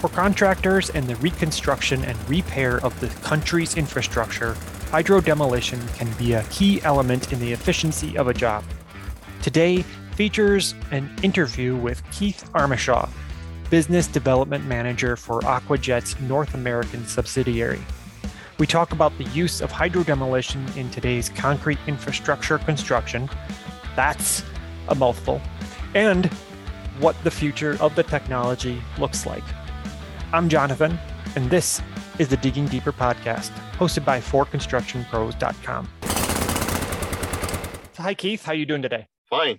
For contractors and the reconstruction and repair of the country's infrastructure, hydrodemolition can be a key element in the efficiency of a job. Today features an interview with Keith Armishaw, Business Development Manager for AquaJet's North American subsidiary. We talk about the use of hydrodemolition in today's concrete infrastructure construction. That's a mouthful. And what the future of the technology looks like. I'm Jonathan, and this is the Digging Deeper podcast, hosted by forconstructionpros.com. Hi, Keith. How are you doing today? Fine.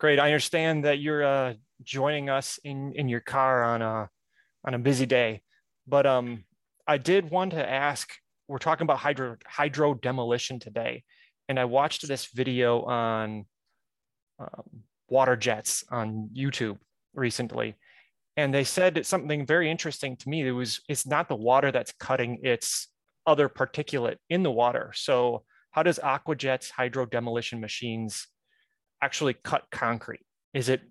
Great. I understand that you're joining us in your car on a busy day, but I did want to ask. We're talking about hydrodemolition today, and I watched this video on water jets on YouTube recently. And they said something very interesting to me. It's not the water that's cutting, it's other particulate in the water. So how does AquaJet's hydrodemolition machines actually cut concrete? Is it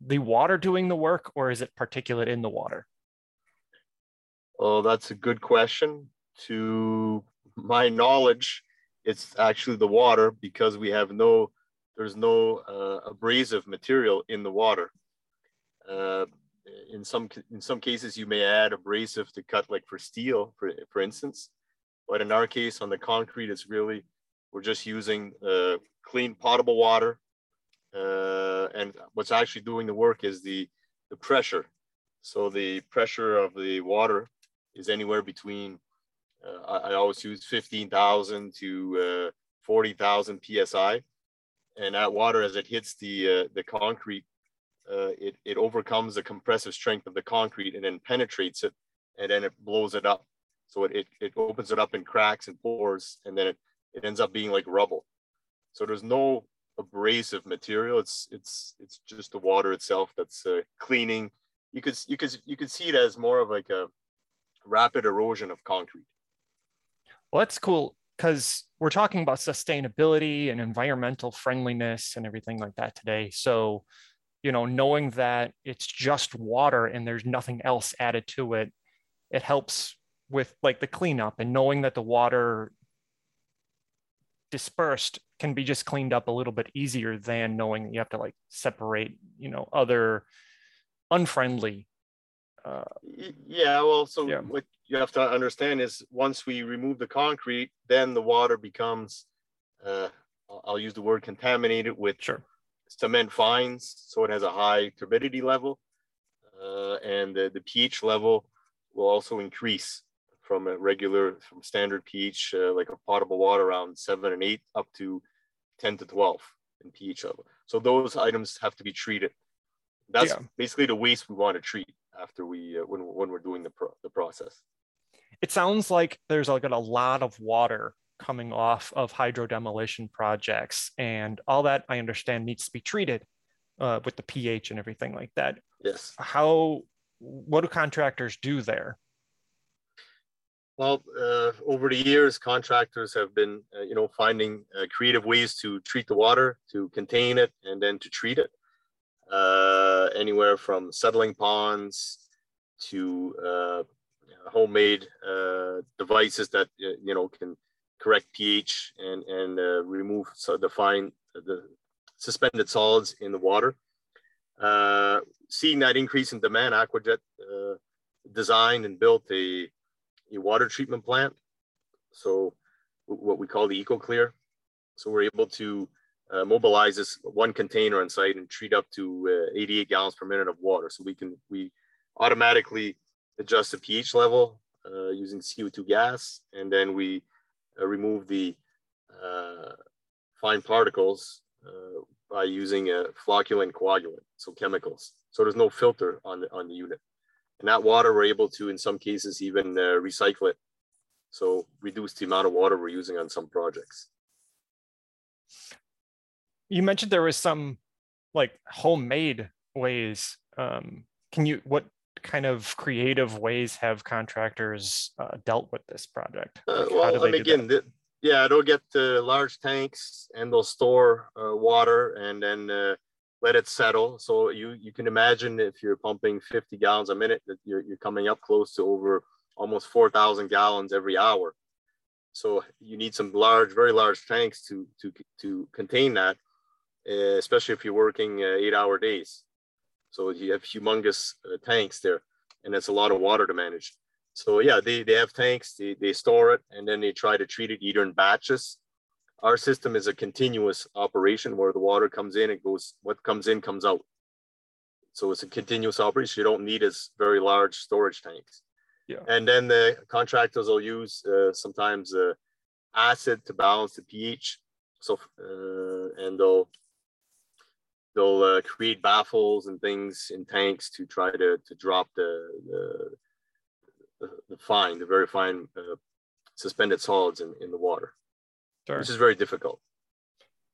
the water doing the work, or is it particulate in the water? Oh, that's a good question. To my knowledge, it's actually the water, because there's no abrasive material in the water. In some cases, you may add abrasive to cut, like for steel, for instance. But in our case, on the concrete, we're just using clean potable water. And what's actually doing the work is the pressure. So the pressure of the water is anywhere between, I always use 15,000 to 40,000 PSI. And that water, as it hits the concrete, it overcomes the compressive strength of the concrete and then penetrates it, and then it blows it up. So it opens it up in cracks and pores, and then it ends up being like rubble. So there's no abrasive material. It's just the water itself that's cleaning. You could see it as more of like a rapid erosion of concrete. Well, that's cool, because we're talking about sustainability and environmental friendliness and everything like that today. So, knowing that it's just water and there's nothing else added to it, it helps with like the cleanup, and knowing that the water dispersed can be just cleaned up a little bit easier than knowing that you have to like separate, other unfriendly. What you have to understand is once we remove the concrete, then the water becomes, I'll use the word contaminated with cement fines. So it has a high turbidity level, and the pH level will also increase from from standard pH, like a potable water around 7 and 8 up to 10 to 12 in pH level. So those items have to be treated. That's basically the waste we want to treat after when we're doing the process. It sounds like there's like a lot of water coming off of hydrodemolition projects, and all that I understand needs to be treated with the pH and everything like that. Yes. What do contractors do there? Well, over the years, contractors have been, finding creative ways to treat the water, to contain it, and then to treat it. Anywhere from settling ponds to homemade devices that can correct pH and remove the suspended solids in the water. Seeing that increase in demand, AquaJet designed and built a water treatment plant. So what we call the EcoClear. So we're able to mobilize this one container on site and treat up to 88 gallons per minute of water. So we automatically adjust the pH level using CO2 gas, and then we remove the fine particles by using a flocculant coagulant, so chemicals. So there's no filter on the unit, and that water we're able to, in some cases, even recycle it. So reduce the amount of water we're using on some projects. You mentioned there was some like homemade ways. What kind of creative ways have contractors dealt with this project? They'll get large tanks, and they'll store water, and then let it settle. So you can imagine if you're pumping 50 gallons a minute, that you're coming up close to over almost 4,000 gallons every hour. So you need some large, very large tanks to contain that, especially if you're working 8-hour days. So you have humongous tanks there, and that's a lot of water to manage. So yeah, they have tanks, they store it, and then they try to treat it either in batches. Our system is a continuous operation where the water comes in, it goes, what comes in comes out. So it's a continuous operation. You don't need as very large storage tanks. Yeah. And then the contractors will use sometimes acid to balance the pH. So, and they'll create baffles and things in tanks to try to drop the very fine suspended solids in the water. Sure. This is very difficult.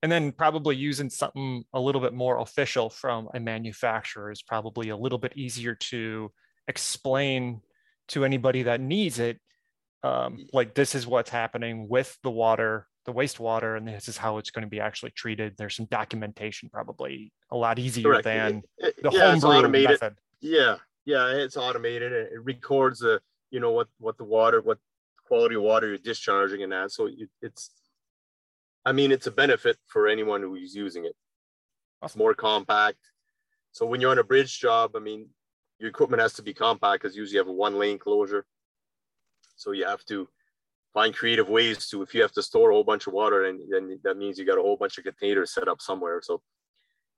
And then probably using something a little bit more official from a manufacturer is probably a little bit easier to explain to anybody that needs it. Like, this is what's happening with the water, the wastewater, and this is how it's going to be actually treated. There's some documentation, probably a lot easier Correct. Than the homebrew method. Yeah, yeah, it's automated. It records the you know what the water, what quality of water you're discharging, and that. So it's, I mean, it's a benefit for anyone who's using it. Awesome. It's more compact. So when you're on a bridge job, I mean, your equipment has to be compact because usually you have a one-lane closure. So you have to find creative ways to, if you have to store a whole bunch of water, and then that means you got a whole bunch of containers set up somewhere. So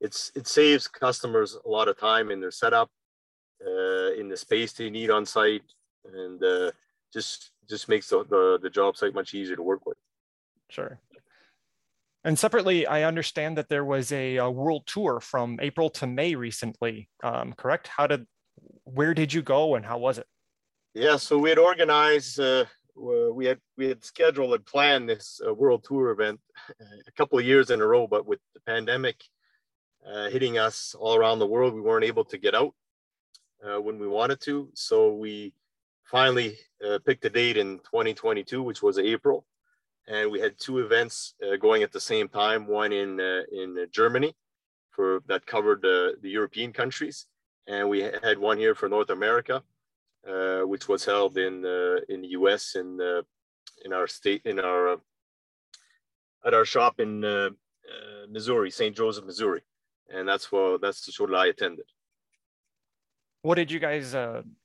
it saves customers a lot of time in their setup, in the space they need on site, and just makes the job site much easier to work with. Sure. And separately, I understand that there was a world tour from April to May recently, correct? Where did you go and how was it? Yeah, so we had organized, we had scheduled and planned this world tour event a couple of years in a row, but with the pandemic hitting us all around the world, we weren't able to get out when we wanted to. So we finally picked a date in 2022, which was April. And we had two events going at the same time, one in Germany that covered the European countries. And we had one here for North America, which was held in the US at our shop in Missouri, St. Joseph, Missouri. And that's the show that I attended. What did you guys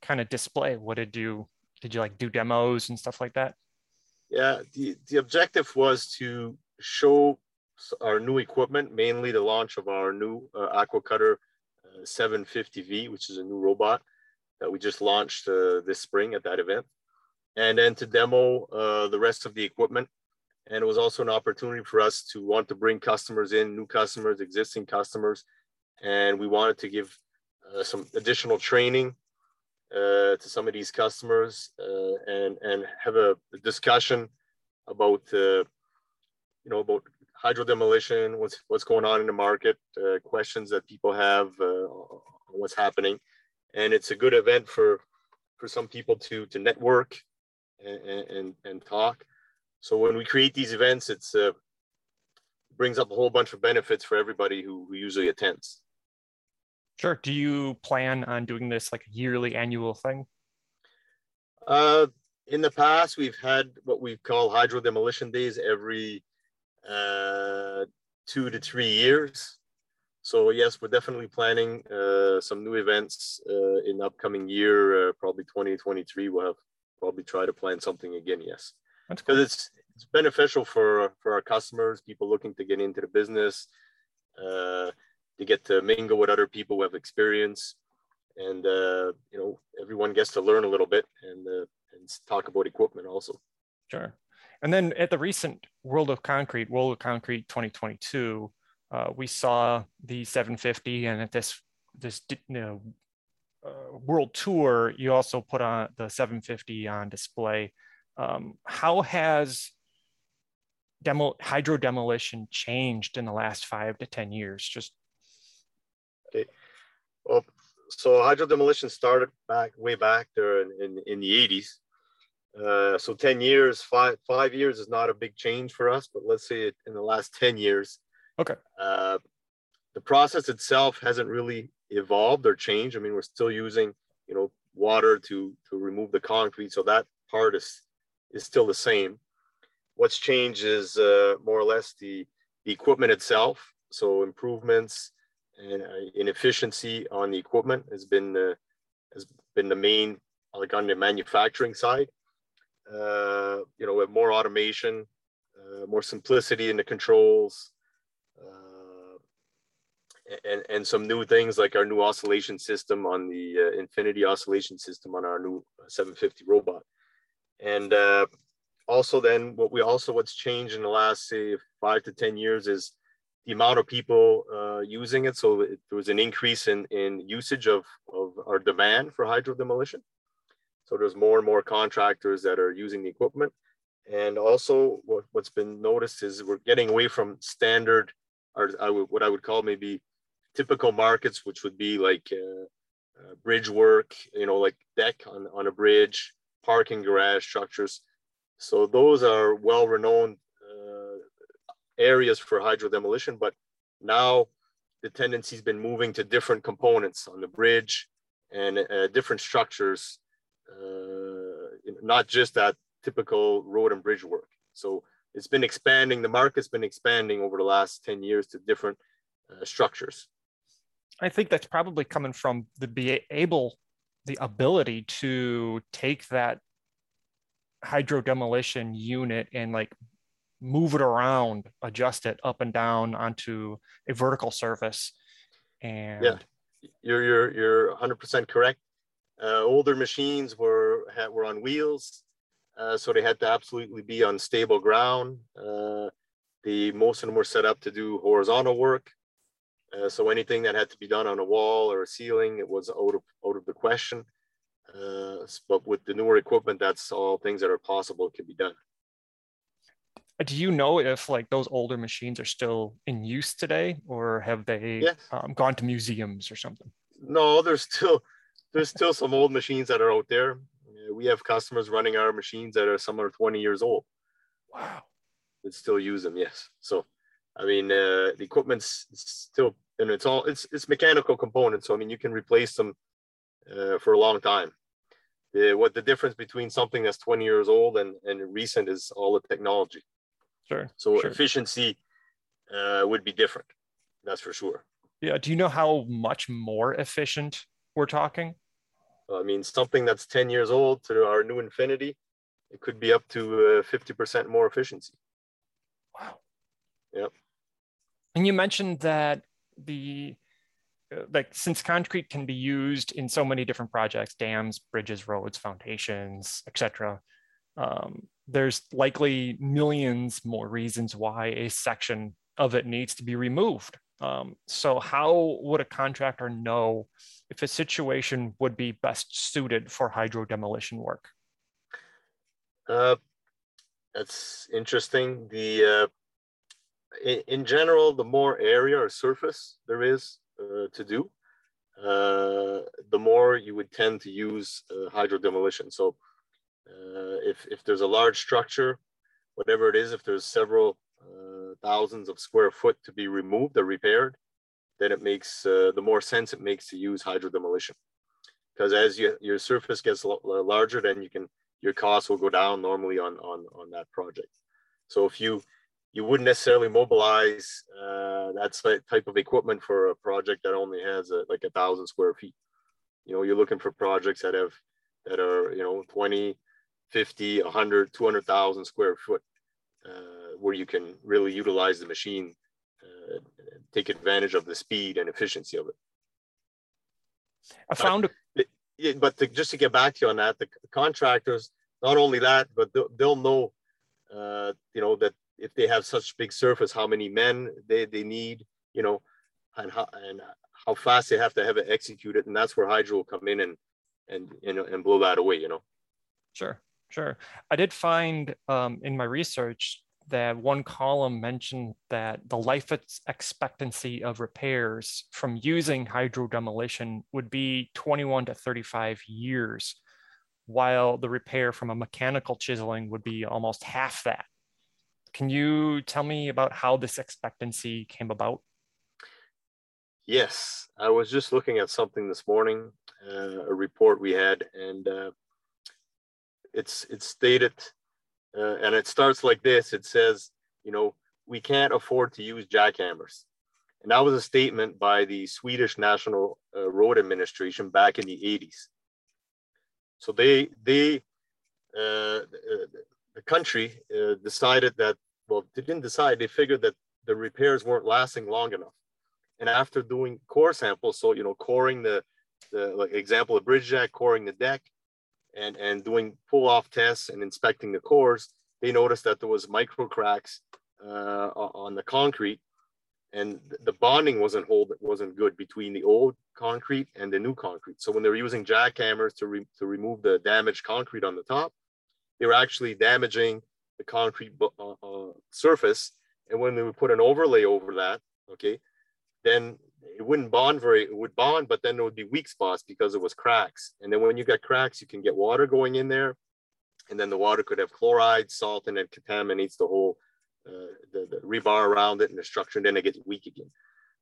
kind of display? What did you like do demos and stuff like that? Yeah, the objective was to show our new equipment, mainly the launch of our new AquaCutter 750V, which is a new robot that we just launched this spring at that event, and then to demo the rest of the equipment. And it was also an opportunity for us to want to bring customers in, new customers, existing customers, and we wanted to give some additional training to some of these customers and have a discussion about about hydrodemolition, what's going on in the market, questions that people have, what's happening. And it's a good event for some people to network and talk. So when we create these events, it's brings up a whole bunch of benefits for everybody who usually attends. Sure. Do you plan on doing this like a yearly, annual thing? In the past, we've had what we call hydro demolition days every 2 to 3 years. So yes, we're definitely planning some new events in the upcoming year, probably 2023. We'll have probably try to plan something again. Yes, because cool. It's beneficial for our customers, people looking to get into the business. You get to mingle with other people who have experience, and everyone gets to learn a little bit and talk about equipment also. Sure. And then at the recent World of Concrete 2022, we saw the 750, and at this world tour, you also put on the 750 on display. How has hydrodemolition changed in the last 5 to 10 years? Just Okay. Well, so hydrodemolition started way back there in the 80s. So 10 years, five years is not a big change for us, but let's say in the last 10 years, okay. The process itself hasn't really evolved or changed. I mean, we're still using, you know, water to remove the concrete. So that part is still the same. What's changed is more or less the equipment itself. So improvements in efficiency on the equipment has been the main, like on the manufacturing side. You know, with more automation, more simplicity in the controls, and some new things like our new oscillation system on the Infinity oscillation system on our new 750 robot. And also then what's changed in the last, say, 5 to 10 years is the amount of people using it. So there was an increase in usage of our demand for hydrodemolition. So there's more and more contractors that are using the equipment. And also what's been noticed is we're getting away from standard, or what I would call maybe typical markets, which would be like bridge work, you know, like deck on a bridge, parking garage structures. So those are well-renowned areas for hydrodemolition, but now the tendency's been moving to different components on the bridge and different structures, not just that typical road and bridge work. So it's been expanding, the market's been expanding over the last 10 years to different structures. I think that's probably coming from the ability to take that hydrodemolition unit and like move it around, adjust it up and down onto a vertical surface. And yeah, you're 100% correct. Older machines were on wheels. So they had to absolutely be on stable ground. Most of them were set up to do horizontal work. So anything that had to be done on a wall or a ceiling, it was out of the question. But with the newer equipment, that's all things that are possible can be done. Do you know if like those older machines are still in use today, or have they gone to museums or something? No, there's still some old machines that are out there. We have customers running our machines that are some are 20 years old. Wow. They still use them, yes. So, I mean, the equipment's still, and it's mechanical components. So, I mean, you can replace them for a long time. What the difference between something that's 20 years old and recent is all the technology. Sure. So sure. Efficiency would be different. That's for sure. Yeah. Do you know how much more efficient we're talking? I mean, something that's 10 years old to our new Infinity, it could be up to 50% more efficiency. Wow. Yep. And you mentioned that since concrete can be used in so many different projects, dams, bridges, roads, foundations, etc., there's likely millions more reasons why a section of it needs to be removed. So how would a contractor know if a situation would be best suited for hydrodemolition work? That's interesting. In general, the more area or surface there is to do, the more you would tend to use hydrodemolition. So if there's a large structure, whatever it is, if there's several thousands of square foot to be removed or repaired, then it makes the more sense it makes to use hydrodemolition, because as your surface gets larger, then your costs will go down normally on that project. So if you wouldn't necessarily mobilize that type of equipment for a project that only has like 1,000 square feet. You know, you're looking for projects that are, you know, 20, 50, 100, 200,000 square foot, where you can really utilize the machine, take advantage of the speed and efficiency of it. Just to get back to you on that, the contractors, not only that, but they'll know, you know, that if they have such big surface, how many men they need, you know, and how fast they have to have it executed. And that's where hydro will come in and blow that away, you know? Sure, sure. I did find in my research that one column mentioned that the life expectancy of repairs from using hydrodemolition would be 21 to 35 years, while the repair from a mechanical chiseling would be almost half that. Can you tell me about how this expectancy came about? Yes, I was just looking at something this morning, a report we had, and it's stated, and it starts like this. It says, you know, we can't afford to use jackhammers. And that was a statement by the Swedish National Road Administration back in the 80s. So the country decided that, well, they didn't decide, they figured that the repairs weren't lasting long enough. And after doing core samples, so, you know, coring the like example of bridge jack, coring the deck, and doing pull-off tests and inspecting the cores, they noticed that there was micro cracks on the concrete, and the bonding wasn't good between the old concrete and the new concrete. So when they were using jackhammers to remove the damaged concrete on the top, they were actually damaging the concrete surface. And when they would put an overlay over that, okay, then it wouldn't bond it would bond, but then there would be weak spots because it was cracks. And then when you got cracks, you can get water going in there, and then the water could have chloride, salt, and it contaminates the whole, the rebar around it and the structure, and then it gets weak again.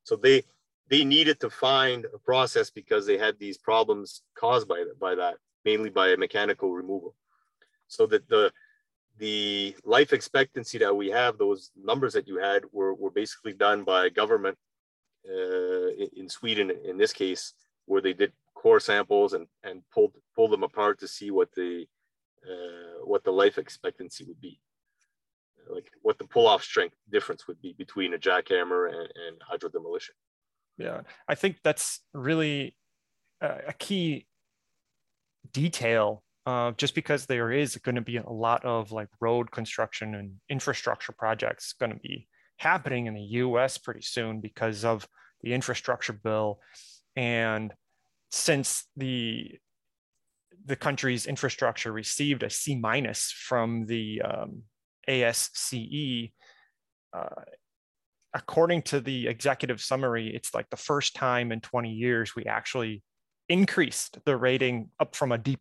So they needed to find a process because they had these problems caused by that, mainly by a mechanical removal. So that the life expectancy that we have, those numbers that you had were basically done by government in Sweden, in this case, where they did core samples and pulled them apart to see what the life expectancy would be, like what the pull-off strength difference would be between a jackhammer and hydrodemolition. Yeah, I think that's really a key detail. Just because there is going to be a lot of like road construction and infrastructure projects going to be happening in the US pretty soon because of the infrastructure bill. And since the country's infrastructure received a C- from the ASCE, according to the executive summary, it's like the first time in 20 years we actually increased the rating up from a D+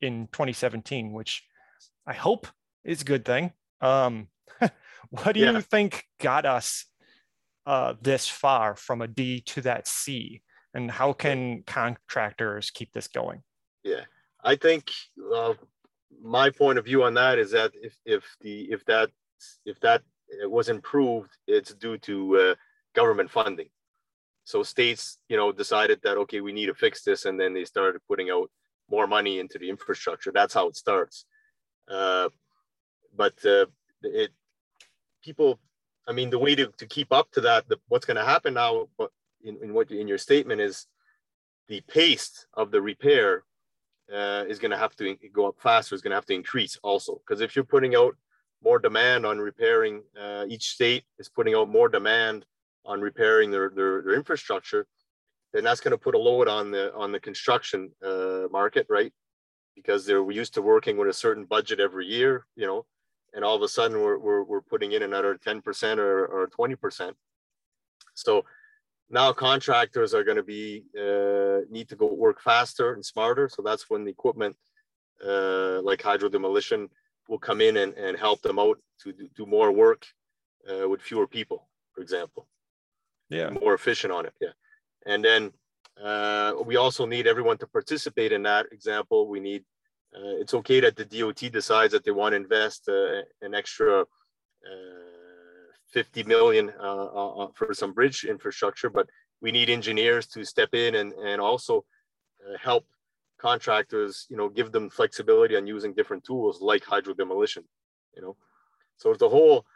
in 2017, which I hope is a good thing. What do you think got us this far from a D to that C, and how can contractors keep this going? Yeah, I think my point of view on that is that if that was improved, it's due to government funding. So states, you know, decided that, okay, we need to fix this, and then they started putting out more money into the infrastructure. That's how it starts. People, I mean, the way to keep up to that, what's going to happen now, but in your statement, is the pace of the repair is going to have to go up faster. It's going to have to increase also, because if you're putting out more demand on repairing, each state is putting out more demand on repairing their infrastructure, then that's going to put a load on the construction market, right? Because they're used to working with a certain budget every year, you know. And all of a sudden we're putting in another 10% or 20%. So now contractors are going to be need to go work faster and smarter. So that's when the equipment like hydrodemolition will come in and help them out to do more work with fewer people, for example. Yeah, more efficient on it. Yeah, and then we also need everyone to participate in that example. We need. It's okay that the DOT decides that they want to invest an extra $50 million for some bridge infrastructure, but we need engineers to step in and also help contractors, you know, give them flexibility on using different tools like hydrodemolition, you know. So the whole,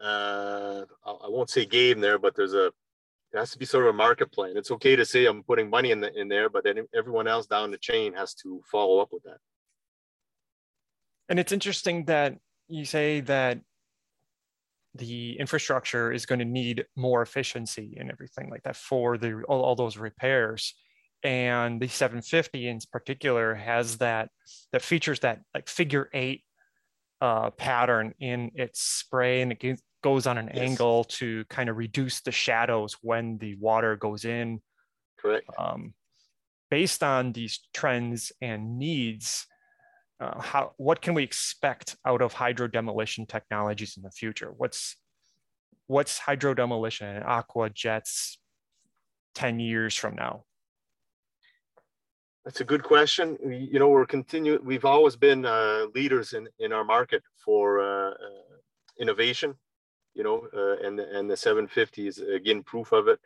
I won't say game there, but there has to be sort of a market plan. It's okay to say I'm putting money in there, but then everyone else down the chain has to follow up with that. And it's interesting that you say that the infrastructure is going to need more efficiency and everything like that for all those repairs. And the 750 in particular has that features that like figure 8 pattern in its spray, and it goes on an angle to kind of reduce the shadows when the water goes in. Correct. Based on these trends and needs, what can we expect out of hydrodemolition technologies in the future? What's hydrodemolition and AquaJet's 10 years from now? That's a good question. You know, we've always been leaders in our market for innovation, you know, and the 750 is again proof of it.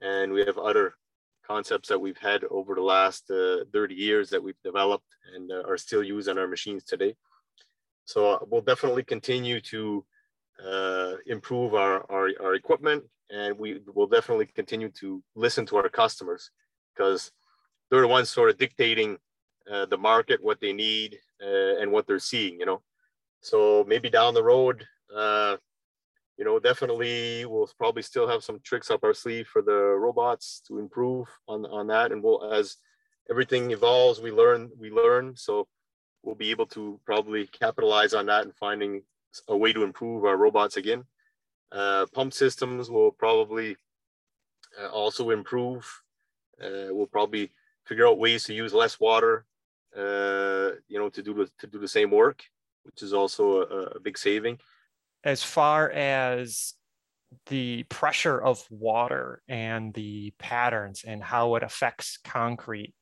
And we have other concepts that we've had over the last 30 years that we've developed and are still used on our machines today. So we'll definitely continue to improve our equipment, and we will definitely continue to listen to our customers, because they're the ones sort of dictating the market, what they need and what they're seeing, you know. So maybe down the road, you know, definitely we'll probably still have some tricks up our sleeve for the robots to improve on that. And we'll, as everything evolves, we learn. So we'll be able to probably capitalize on that and finding a way to improve our robots again. Pump systems will probably also improve. We'll probably figure out ways to use less water, you know, to do the same work, which is also a big saving. As far as the pressure of water and the patterns and how it affects concrete,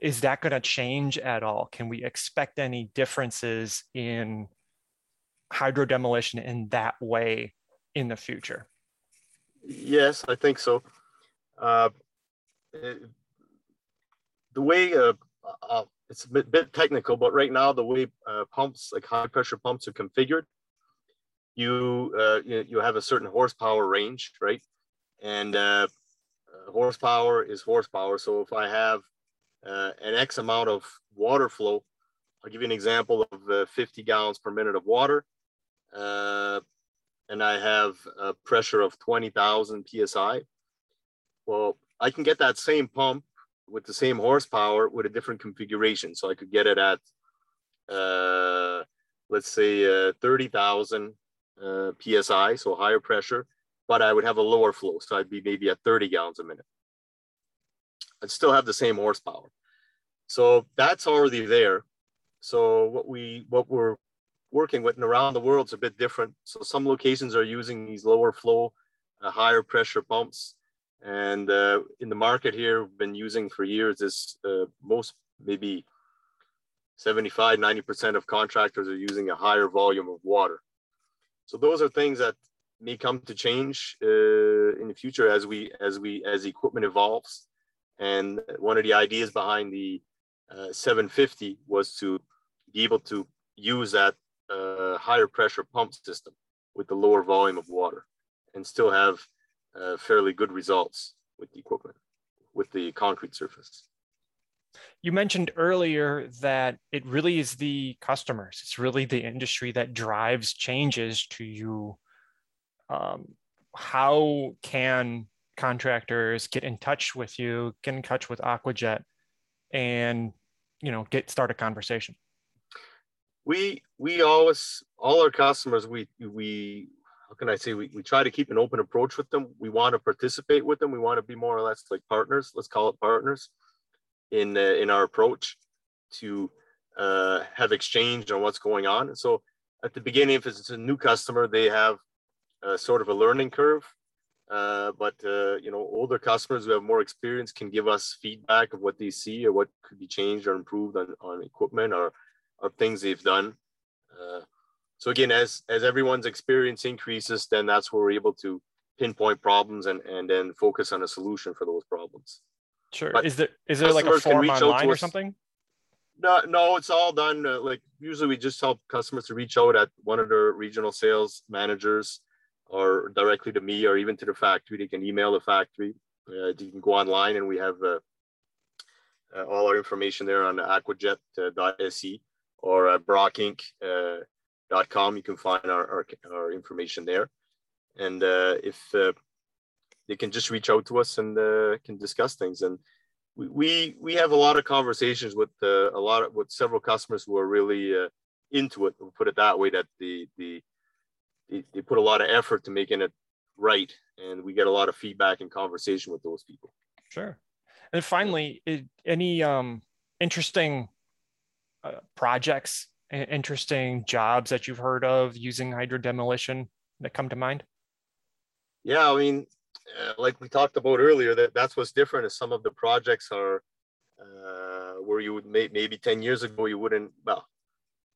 is that going to change at all? Can we expect any differences in hydrodemolition in that way in the future? Yes, I think so. The way it's a bit technical, but right now the way pumps, like high pressure pumps, are configured, you have a certain horsepower range, right? And horsepower is horsepower. So if I have an X amount of water flow, I'll give you an example of 50 gallons per minute of water, and I have a pressure of 20,000 PSI. Well, I can get that same pump with the same horsepower with a different configuration. So I could get it at, let's say 30,000 PSI, so higher pressure, but I would have a lower flow. So I'd be maybe at 30 gallons a minute. I'd still have the same horsepower. So that's already there. So what we're working with, and around the world, is a bit different. So some locations are using these lower flow, higher pressure pumps. And in the market here, we've been using for years this, most, maybe 75, 90% of contractors are using a higher volume of water. So those are things that may come to change in the future as equipment evolves. And one of the ideas behind the 750 was to be able to use that higher pressure pump system with the lower volume of water and still have fairly good results with the equipment, with the concrete surface. You mentioned earlier that it really is the customers, it's really the industry that drives changes to you. How can contractors get in touch with you, get in touch with AquaJet, and, you know, start a conversation? We always, all our customers, we try to keep an open approach with them. We want to participate with them. We want to be more or less like partners. Let's call it partners in our approach to have exchange on what's going on. And so at the beginning, if it's a new customer, they have sort of a learning curve. But you know, older customers who have more experience can give us feedback of what they see or what could be changed or improved on equipment or things they've done. So again, as everyone's experience increases, then that's where we're able to pinpoint problems and then focus on a solution for those problems. Sure. But is there like a form online or something? No, it's all done. Like usually we just help customers to reach out at one of their regional sales managers or directly to me or even to the factory. They can email the factory. You can go online and we have all our information there on aquajet.se or brocinc.com. You can find our information there, and if they can just reach out to us and can discuss things. And we have a lot of conversations with with several customers who are really into it. We'll put it that way, that they put a lot of effort to making it right, and we get a lot of feedback and conversation with those people. Sure. And finally, any interesting projects, interesting jobs that you've heard of using hydrodemolition that come to mind? Yeah, I mean, like we talked about earlier, that's what's different is some of the projects are where you would maybe 10 years ago, you wouldn't, well,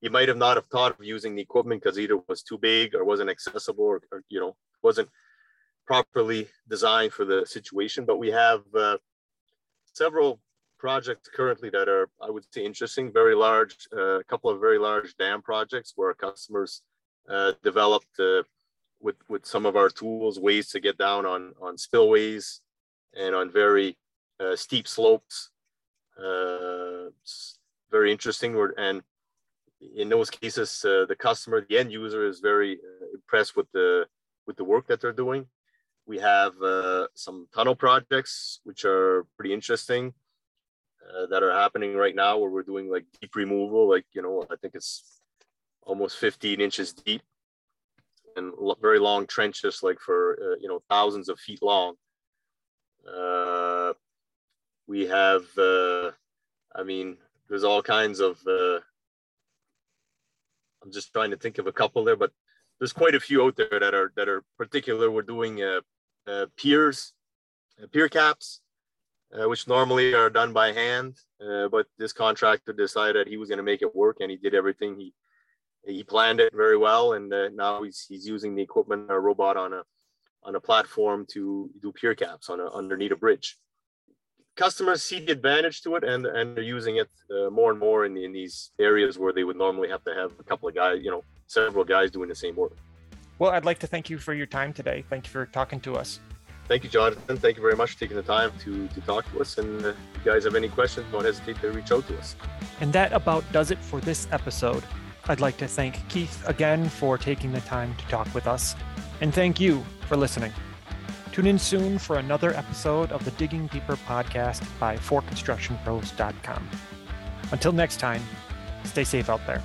you might have not have thought of using the equipment because either was too big or wasn't accessible or you know, wasn't properly designed for the situation. But we have several projects currently that are, I would say, interesting, very large, a couple of very large dam projects where customers developed with some of our tools, ways to get down on spillways and on very steep slopes. Very interesting. And in those cases, the customer, the end user, is very impressed with the work that they're doing. We have some tunnel projects, which are pretty interesting, that are happening right now, where we're doing like deep removal, like, you know, I think it's almost 15 inches deep and very long trenches, like for, you know, thousands of feet long. We have, I mean, there's all kinds of, I'm just trying to think of a couple there, but there's quite a few out there that are particular. We're doing piers, pier caps, which normally are done by hand, but this contractor decided he was going to make it work, and he did everything. He planned it very well, and now he's using the equipment, a robot on a platform to do pier caps underneath a bridge. Customers see the advantage to it, and they're using it more and more in these areas where they would normally have to have a couple of guys, you know, several guys doing the same work. Well, I'd like to thank you for your time today. Thank you for talking to us. Thank you, Jonathan. Thank you very much for taking the time to talk to us. And if you guys have any questions, don't hesitate to reach out to us. And that about does it for this episode. I'd like to thank Keith again for taking the time to talk with us. And thank you for listening. Tune in soon for another episode of the Digging Deeper podcast by 4constructionpros.com. Until next time, stay safe out there.